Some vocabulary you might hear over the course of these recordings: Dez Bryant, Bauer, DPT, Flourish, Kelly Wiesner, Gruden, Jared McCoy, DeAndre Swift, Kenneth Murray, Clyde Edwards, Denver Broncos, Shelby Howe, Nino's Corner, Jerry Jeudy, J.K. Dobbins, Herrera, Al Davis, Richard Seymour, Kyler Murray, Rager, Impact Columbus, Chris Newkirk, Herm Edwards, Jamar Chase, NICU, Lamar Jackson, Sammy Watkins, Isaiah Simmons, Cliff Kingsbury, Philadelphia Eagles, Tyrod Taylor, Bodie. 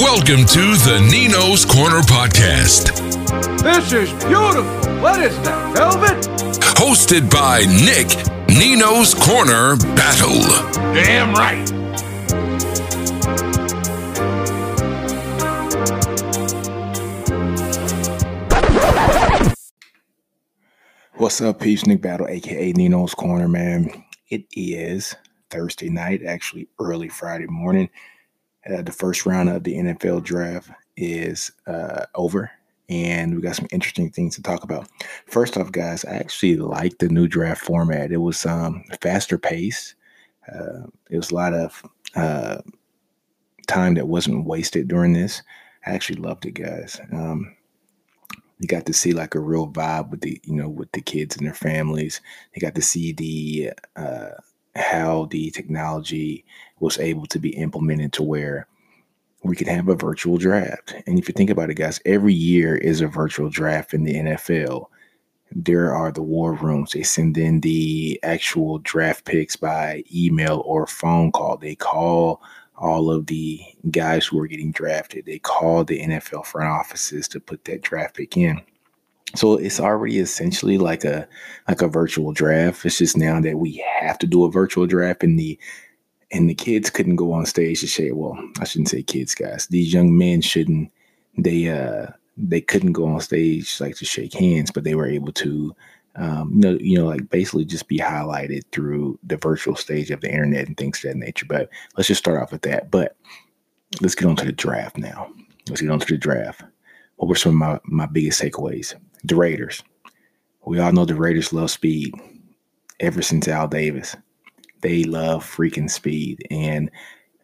Welcome to the Nino's Corner Podcast. This is beautiful. What is that, velvet? Hosted by Nick, Nino's Corner Battle. Damn right. What's up, peeps? Nick Battle, a.k.a. Nino's Corner, man. It is Thursday night, actually early Friday morning. The first round of the NFL draft is over, and we got some interesting things to talk about. First off, guys, I actually like the new draft format. It was faster paced. It was a lot of time that wasn't wasted during this. I actually loved it, guys. You got to see like a real vibe with the, you know, with the kids and their families. You got to see the how the technology was able to be implemented to where we could have a virtual draft. And if you think about it, guys, every year is a virtual draft in the NFL. There are the war rooms. They send in the actual draft picks by email or phone call. They call all of the guys who are getting drafted. They call the NFL front offices to put that draft pick in. So it's already essentially like a virtual draft. It's just now that we have to do a virtual draft, and the kids couldn't go on stage to say, well, I shouldn't say kids, guys. These young men shouldn't. They couldn't go on stage like to shake hands, but they were able to, like basically just be highlighted through the virtual stage of the internet and things of that nature. But let's just start off with that. But let's get on to the draft now. What were some of my biggest takeaways? The Raiders. We all know the Raiders love speed ever since Al Davis. They love freaking speed. And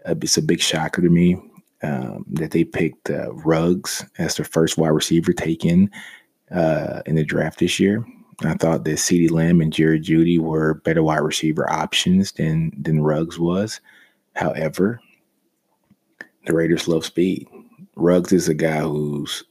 it's a big shocker to me that they picked Ruggs as their first wide receiver taken in the draft this year. I thought that CeeDee Lamb and Jerry Jeudy were better wide receiver options than Ruggs was. However, the Raiders love speed. Ruggs is a guy who's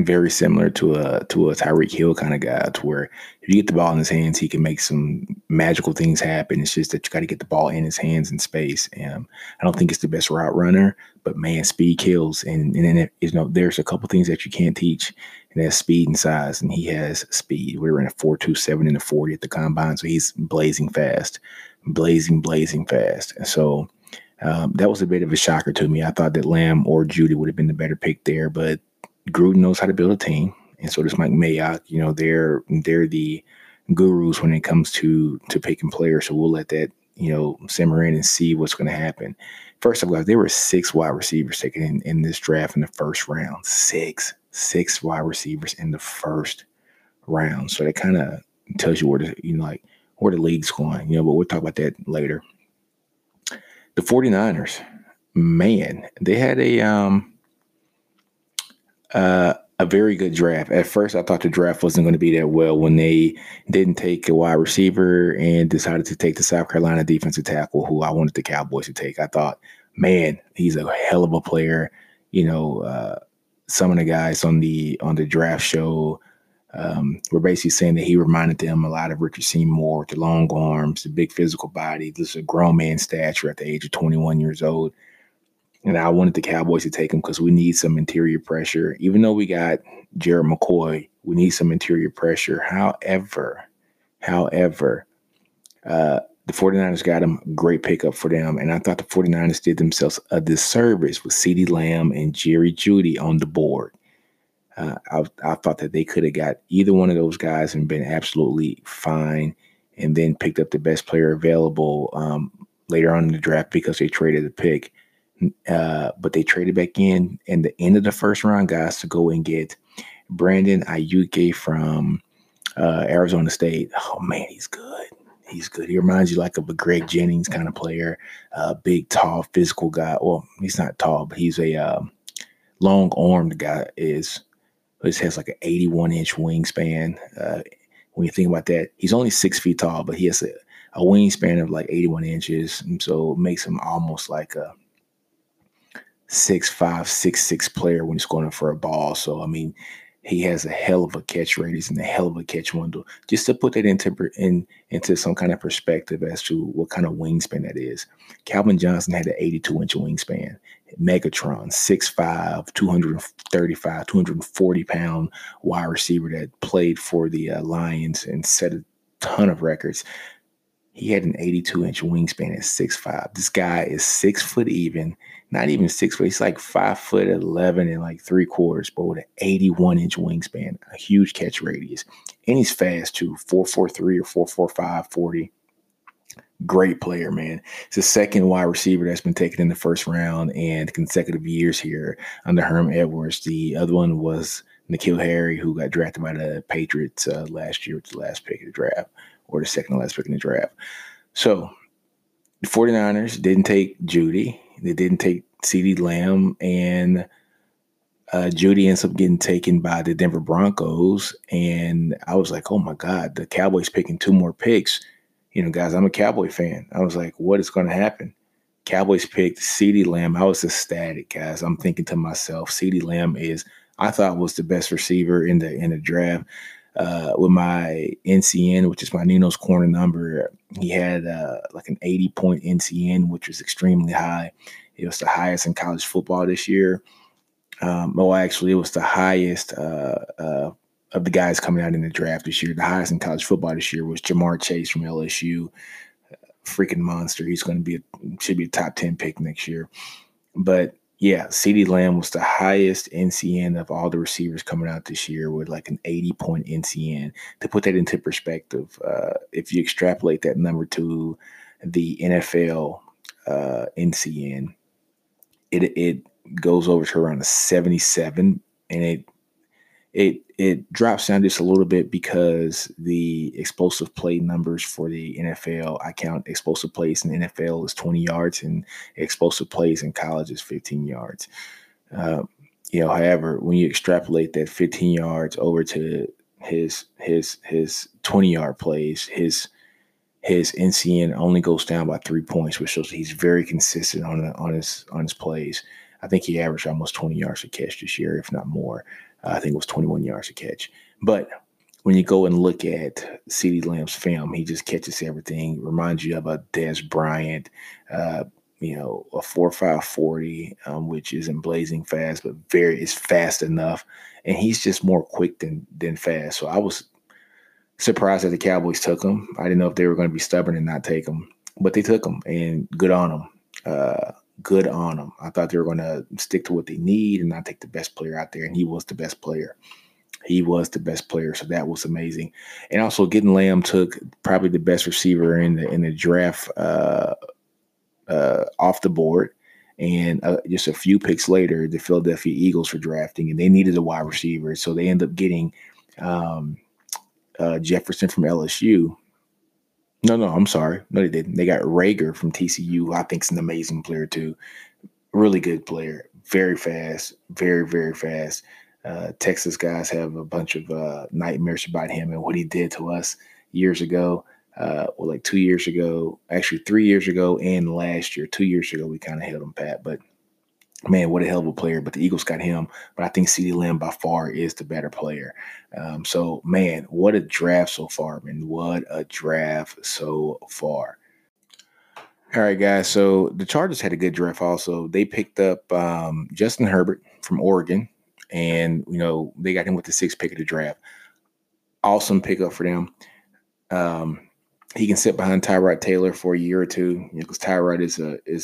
very similar to a Tyreek Hill kind of guy, to where if you get the ball in his hands, he can make some magical things happen. It's just that you got to get the ball in his hands in space. I don't think it's the best route runner, but man, speed kills. And then there's a couple things that you can't teach, and that's speed and size. And he has speed. We were in a 4.27 and a 40 at the combine, so he's blazing fast. And so that was a bit of a shocker to me. I thought that Lamb or Jeudy would have been the better pick there, but Gruden knows how to build a team, and so does Mike Mayock. You know, they're the gurus when it comes to picking players, so we'll let that, you know, simmer in and see what's going to happen. First of all, there were 6 wide receivers taken in this draft in the first round. Six wide receivers in the first round. So that kind of tells you where the league's going, you know, but we'll talk about that later. The 49ers, man, they had a very good draft. At first, I thought the draft wasn't going to be that well when they didn't take a wide receiver and decided to take the South Carolina defensive tackle, who I wanted the Cowboys to take. I thought, man, he's a hell of a player. You know, some of the guys on the draft show were basically saying that he reminded them a lot of Richard Seymour, the long arms, the big physical body. This is a grown man stature at the age of 21 years old. And I wanted the Cowboys to take him because we need some interior pressure. Even though we got Jared McCoy, we need some interior pressure. However, the 49ers got him. Great pickup for them. And I thought the 49ers did themselves a disservice with CeeDee Lamb and Jerry Jeudy on the board. I thought that they could have got either one of those guys and been absolutely fine, and then picked up the best player available later on in the draft because they traded the pick. But they traded back in the end of the first round, guys, to go and get Brandon Ayuke from Arizona State. Oh, man, he's good. He reminds you like of a Greg Jennings kind of player, big, tall, physical guy. Well, he's not tall, but he's a long-armed guy. This has like an 81-inch wingspan. When you think about that, he's only 6 feet tall, but he has a wingspan of like 81 inches. And so it makes him almost like a 6'5", 6'6" player when he's going up for a ball. So, I mean, he has a hell of a catch radius and a hell of a catch window. Just to put that into some kind of perspective as to what kind of wingspan that is. Calvin Johnson had an 82-inch wingspan. Megatron, 6'5", 235, 240-pound wide receiver that played for the Lions and set a ton of records. He had an 82-inch wingspan at 6'5". This guy is 6 foot even, not even 6 foot. He's like 5'11" and like 3/4, but with an 81-inch wingspan, a huge catch radius. And he's fast too, 4.43 or 4.45, 40. Great player, man. It's the second wide receiver that's been taken in the first round and consecutive years here under Herm Edwards. The other one was N'Keal Harry, who got drafted by the Patriots last year with the last pick of the draft, or the second to last pick in the draft. So the 49ers didn't take Jeudy. They didn't take CeeDee Lamb, and Jeudy ends up getting taken by the Denver Broncos. And I was like, oh, my God, the Cowboys picking two more picks. You know, guys, I'm a Cowboy fan. I was like, what is going to happen? Cowboys picked CeeDee Lamb. I was ecstatic, guys. I'm thinking to myself, CeeDee Lamb is, I thought, was the best receiver in the draft. With my NCN, which is my Nino's Corner number, he had like an 80-point NCN, which was extremely high. It was the highest in college football this year. Actually, it was the highest of the guys coming out in the draft this year. The highest in college football this year was Jamar Chase from LSU. Freaking monster. He's going to be should be a top 10 pick next year. But yeah, CeeDee Lamb was the highest NCN of all the receivers coming out this year with like an 80-point NCN. To put that into perspective, if you extrapolate that number to the NFL NCN, it goes over to around a 77, and it drops down just a little bit because the explosive play numbers for the NFL, I count explosive plays in the NFL is 20 yards and explosive plays in college is 15 yards. However, when you extrapolate that 15 yards over to his 20-yard plays, his NCN only goes down by 3 points, which shows he's very consistent on his plays. I think he averaged almost 20 yards a catch this year, if not more. I think it was 21 yards a catch. But when you go and look at CeeDee Lamb's film, he just catches everything. Reminds you of a Dez Bryant, a 4.5 40, which isn't blazing fast, but it's fast enough. And he's just more quick than fast. So I was surprised that the Cowboys took him. I didn't know if they were going to be stubborn and not take him, but they took him, and good on them. Good on them. I thought they were going to stick to what they need and not take the best player out there, and he was the best player. So that was amazing. And also, getting Lamb took probably the best receiver in the draft off the board. And just a few picks later, the Philadelphia Eagles were drafting, and they needed a wide receiver, so they end up getting Jefferson from LSU. No, I'm sorry. No, they didn't. They got Rager from TCU, who I think is an amazing player too. Really good player. Very fast. Very, very fast. Texas guys have a bunch of nightmares about him and what he did to us years ago. 2 years ago. Actually, 3 years ago and last year. 2 years ago, we kind of held him pat. But, man, what a hell of a player. But the Eagles got him. But I think CeeDee Lamb by far is the better player. Man, what a draft so far, man. What a draft so far. All right, guys. So the Chargers had a good draft also. They picked up Justin Herbert from Oregon. And, they got him with the sixth pick of the draft. Awesome pickup for them. He can sit behind Tyrod Taylor for a year or two, because Tyrod is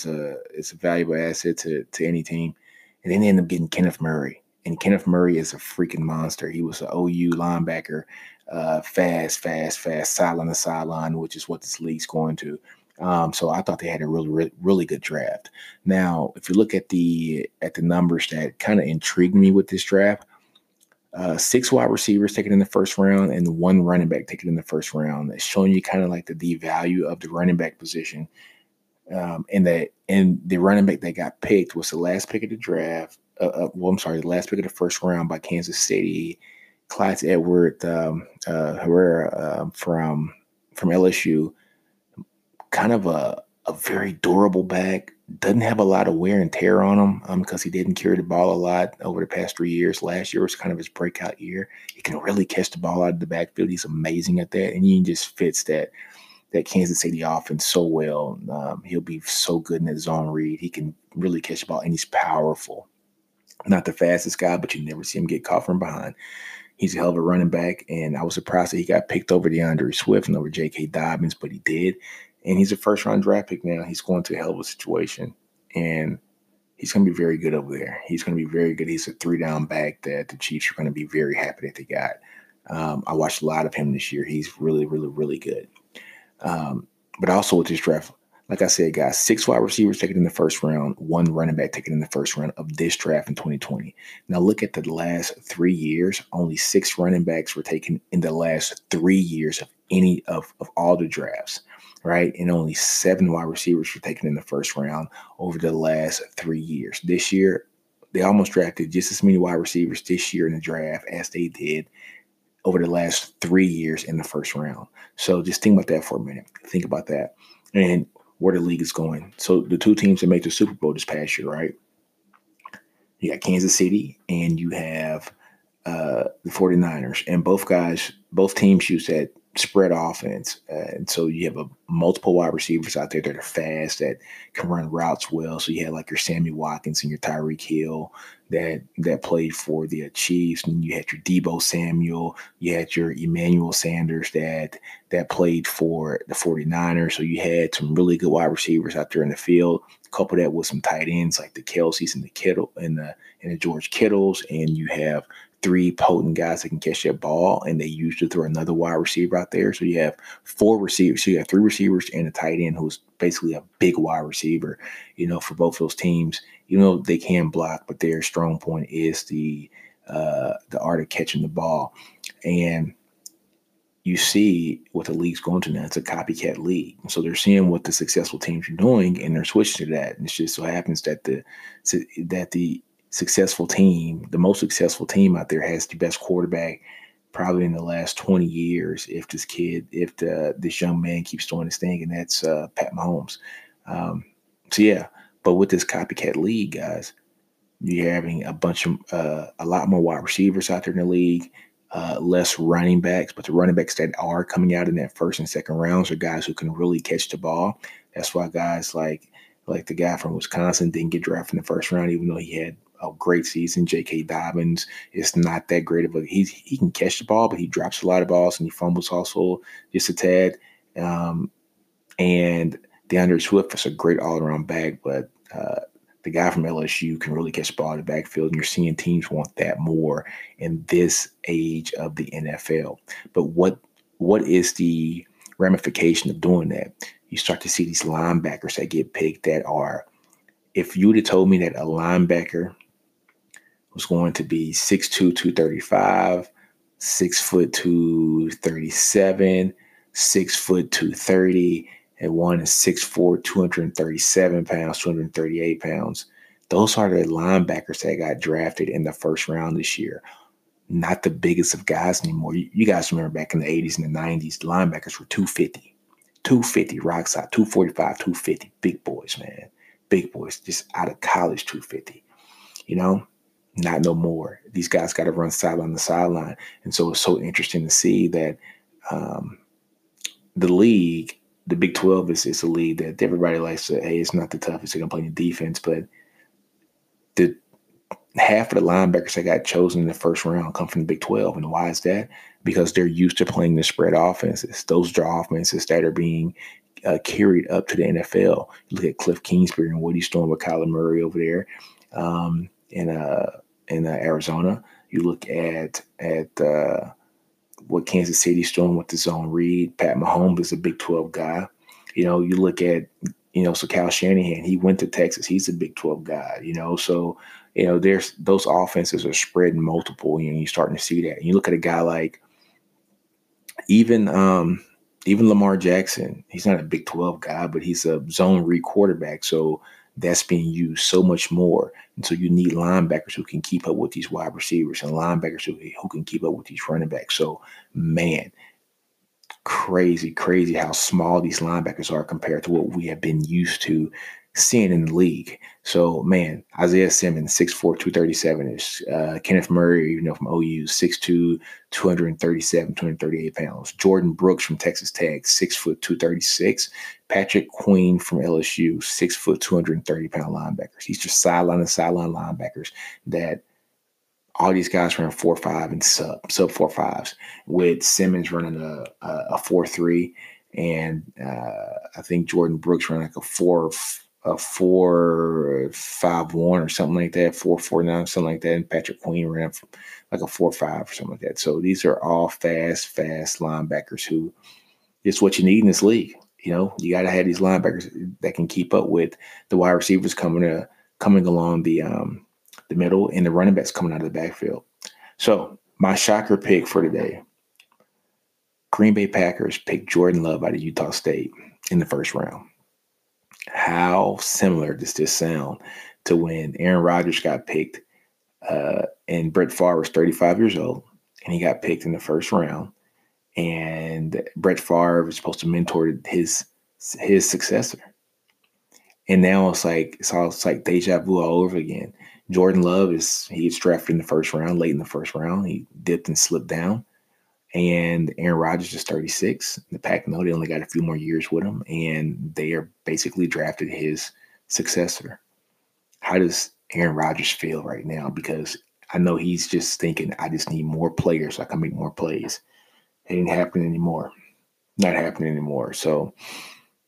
a valuable asset to any team. And then they end up getting Kenneth Murray, and Kenneth Murray is a freaking monster. He was an OU linebacker, fast, sideline to sideline, which is what this league's going to. So I thought they had a really, really good draft. Now, if you look at the numbers that kind of intrigued me with this draft. 6 wide receivers taken in the first round and 1 running back taken in the first round. It's showing you kind of like the value of the running back position. And the running back that got picked was the last pick of the draft. The last pick of the first round by Kansas City, Clyde Edward Herrera from LSU. Kind of a very durable back. Doesn't have a lot of wear and tear on him because he didn't carry the ball a lot over the past 3 years. Last year was kind of his breakout year. He can really catch the ball out of the backfield. He's amazing at that, and he just fits that that Kansas City offense so well. He'll be so good in his zone read. He can really catch the ball, and he's powerful. Not the fastest guy, but you never see him get caught from behind. He's a hell of a running back, and I was surprised that he got picked over DeAndre Swift and over J.K. Dobbins, but he did. And he's a first-round draft pick now. He's going to a hell of a situation, and he's going to be very good over there. He's going to be very good. He's a three-down back that the Chiefs are going to be very happy that they got. I watched a lot of him this year. He's really, really, really good. But also with this draft, like I said, guys, 6 wide receivers taken in the first round, 1 running back taken in the first round of this draft in 2020. Now look at the last 3 years. Only 6 running backs were taken in the last 3 years of any of all the drafts, right? And only 7 wide receivers were taken in the first round over the last 3 years. This year, they almost drafted just as many wide receivers this year in the draft as they did over the last 3 years in the first round. So just think about that for a minute. Think about that and where the league is going. So the two teams that made the Super Bowl this past year, right? You got Kansas City and you have the 49ers. And both teams use that spread offense. And so you have multiple wide receivers out there that are fast, that can run routes well. So you had like your Sammy Watkins and your Tyreek Hill that played for the Chiefs. And you had your Deebo Samuel. You had your Emmanuel Sanders that played for the 49ers. So you had some really good wide receivers out there in the field. Couple that with some tight ends like the Kelceys and the Kittle and the George Kittles. And you have 3 potent guys that can catch that ball, and they usually throw another wide receiver out there. So you have 4 receivers. So you have 3 receivers and a tight end who's basically a big wide receiver, for both those teams. They can block, but their strong point is the art of catching the ball. And you see what the league's going to now. It's a copycat league. So they're seeing what the successful teams are doing, and they're switching to that. And it just so happens that the successful team, the most successful team out there, has the best quarterback probably in the last 20 years. If this young man keeps doing his thing, and that's Pat Mahomes. But with this copycat league, guys, you're having a lot more wide receivers out there in the league, less running backs, but the running backs that are coming out in that first and second rounds are guys who can really catch the ball. That's why guys like the guy from Wisconsin didn't get drafted in the first round, even though he had a great season. J.K. Dobbins is not that great of a – he can catch the ball, but he drops a lot of balls, and he fumbles also just a tad. And DeAndre Swift is a great all-around back, but the guy from LSU can really catch the ball in the backfield, and you're seeing teams want that more in this age of the NFL. But what is the ramification of doing that? You start to see these linebackers that get picked that are – if you would have told me that a linebacker was going to be 6'2", 235, 6 foot 237, 6 foot 230, and one is 6'4", 237 pounds, 238 pounds, those are the linebackers that got drafted in the first round this year. Not the biggest of guys anymore. You guys remember back in the 80s and the 90s, linebackers were 250, rock side, 245, 250, big boys, man. Big boys, just out of college, 250, not no more. These guys got to run sideline to sideline. And so it's so interesting to see that the league, the Big 12 is a league that everybody likes to, hey, it's not the toughest. They're going to play in the defense. But the half of the linebackers that got chosen in the first round come from the Big 12. And why is that? Because they're used to playing the spread offenses. Those are offenses that are being carried up to the NFL. You look at Cliff Kingsbury and what he's doing with Kyler Murray over there in Arizona. You look at what Kansas City's doing with the zone read. Pat Mahomes is a Big 12 guy. You look at so Kyle Shanahan, he went to Texas. He's a Big 12 guy. So there's those offenses are spread multiple, and you're starting to see that. And you look at a guy like even Lamar Jackson, he's not a Big 12 guy, but he's a zone read quarterback. So that's being used so much more. And so you need linebackers who can keep up with these wide receivers and linebackers who can keep up with these running backs. So, man, crazy how small these linebackers are compared to what we have been used to seeing in the league. So, man, Isaiah Simmons, 6'4", 237-ish. Kenneth Murray, from OU, 6'2", 237, 238 pounds. Jordan Brooks from Texas Tech, 6', 236. Patrick Queen from LSU, 6', 230-pound linebackers. He's just sideline and sideline linebackers that all these guys run 4.5 and sub 4.5s, with Simmons running a 4.3, and I think Jordan Brooks running like a 4.51 or something like that, 4.49, something like that, and Patrick Queen ran like a 4.5 or something like that. So these are all fast linebackers who, it's what you need in this league. You got to have these linebackers that can keep up with the wide receivers coming along the middle and the running backs coming out of the backfield. So my shocker pick for today, Green Bay Packers picked Jordan Love out of Utah State in the first round. How similar does this sound to when Aaron Rodgers got picked and Brett Favre was 35 years old and he got picked in the first round, and Brett Favre was supposed to mentor his successor. And now it's like deja vu all over again. Jordan Love he's drafted in the first round, late in the first round. He dipped and slipped down. And Aaron Rodgers is 36. The Pack know they only got a few more years with him, and they are basically drafted his successor. How does Aaron Rodgers feel right now? Because I know he's just thinking, I just need more players so I can make more plays. It ain't happening anymore. Not happening anymore. So,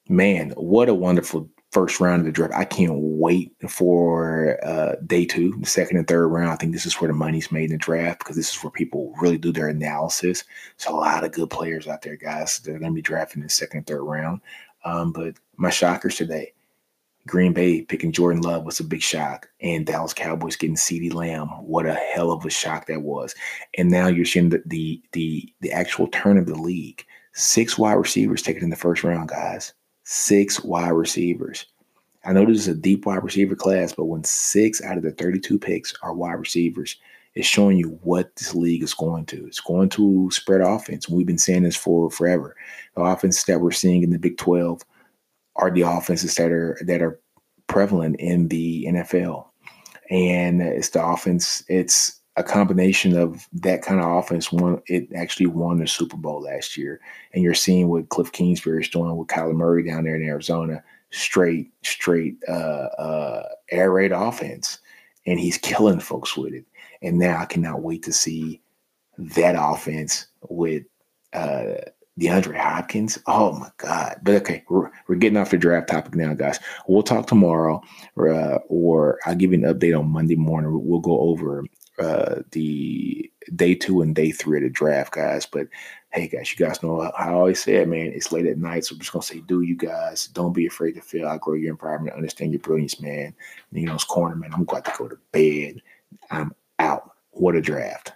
man, what a wonderful first round of the draft. I can't wait for day two, the second and third round. I think this is where the money's made in the draft, because this is where people really do their analysis. So a lot of good players out there, guys, that are going to be drafting in the second and third round. But my shockers today, Green Bay picking Jordan Love was a big shock, and Dallas Cowboys getting CeeDee Lamb. What a hell of a shock that was. And now you're seeing the actual turn of the league. 6 wide receivers taken in the first round, guys. 6 wide receivers. I know this is a deep wide receiver class, but when 6 out of the 32 picks are wide receivers, it's showing you what this league is going to. It's going to spread offense. We've been saying this for forever. The offenses that we're seeing in the Big 12 are the offenses that are prevalent in the NFL. And it's the offense. It's a combination of that kind of offense. It actually won the Super Bowl last year. And you're seeing what Cliff Kingsbury is doing with Kyler Murray down there in Arizona, straight air raid offense. And he's killing folks with it. And now I cannot wait to see that offense with DeAndre Hopkins. Oh, my God. But, okay, we're getting off the draft topic now, guys. We'll talk tomorrow, or I'll give you an update on Monday morning. We'll go over the day 2 and day 3 of the draft, guys. But hey, guys, you guys know I always say it, man, it's late at night, so I'm just gonna say, you guys don't be afraid to fail, outgrow your environment, understand your brilliance, man. Nino's Corner, man. I'm going to go to bed. I'm out. What a draft.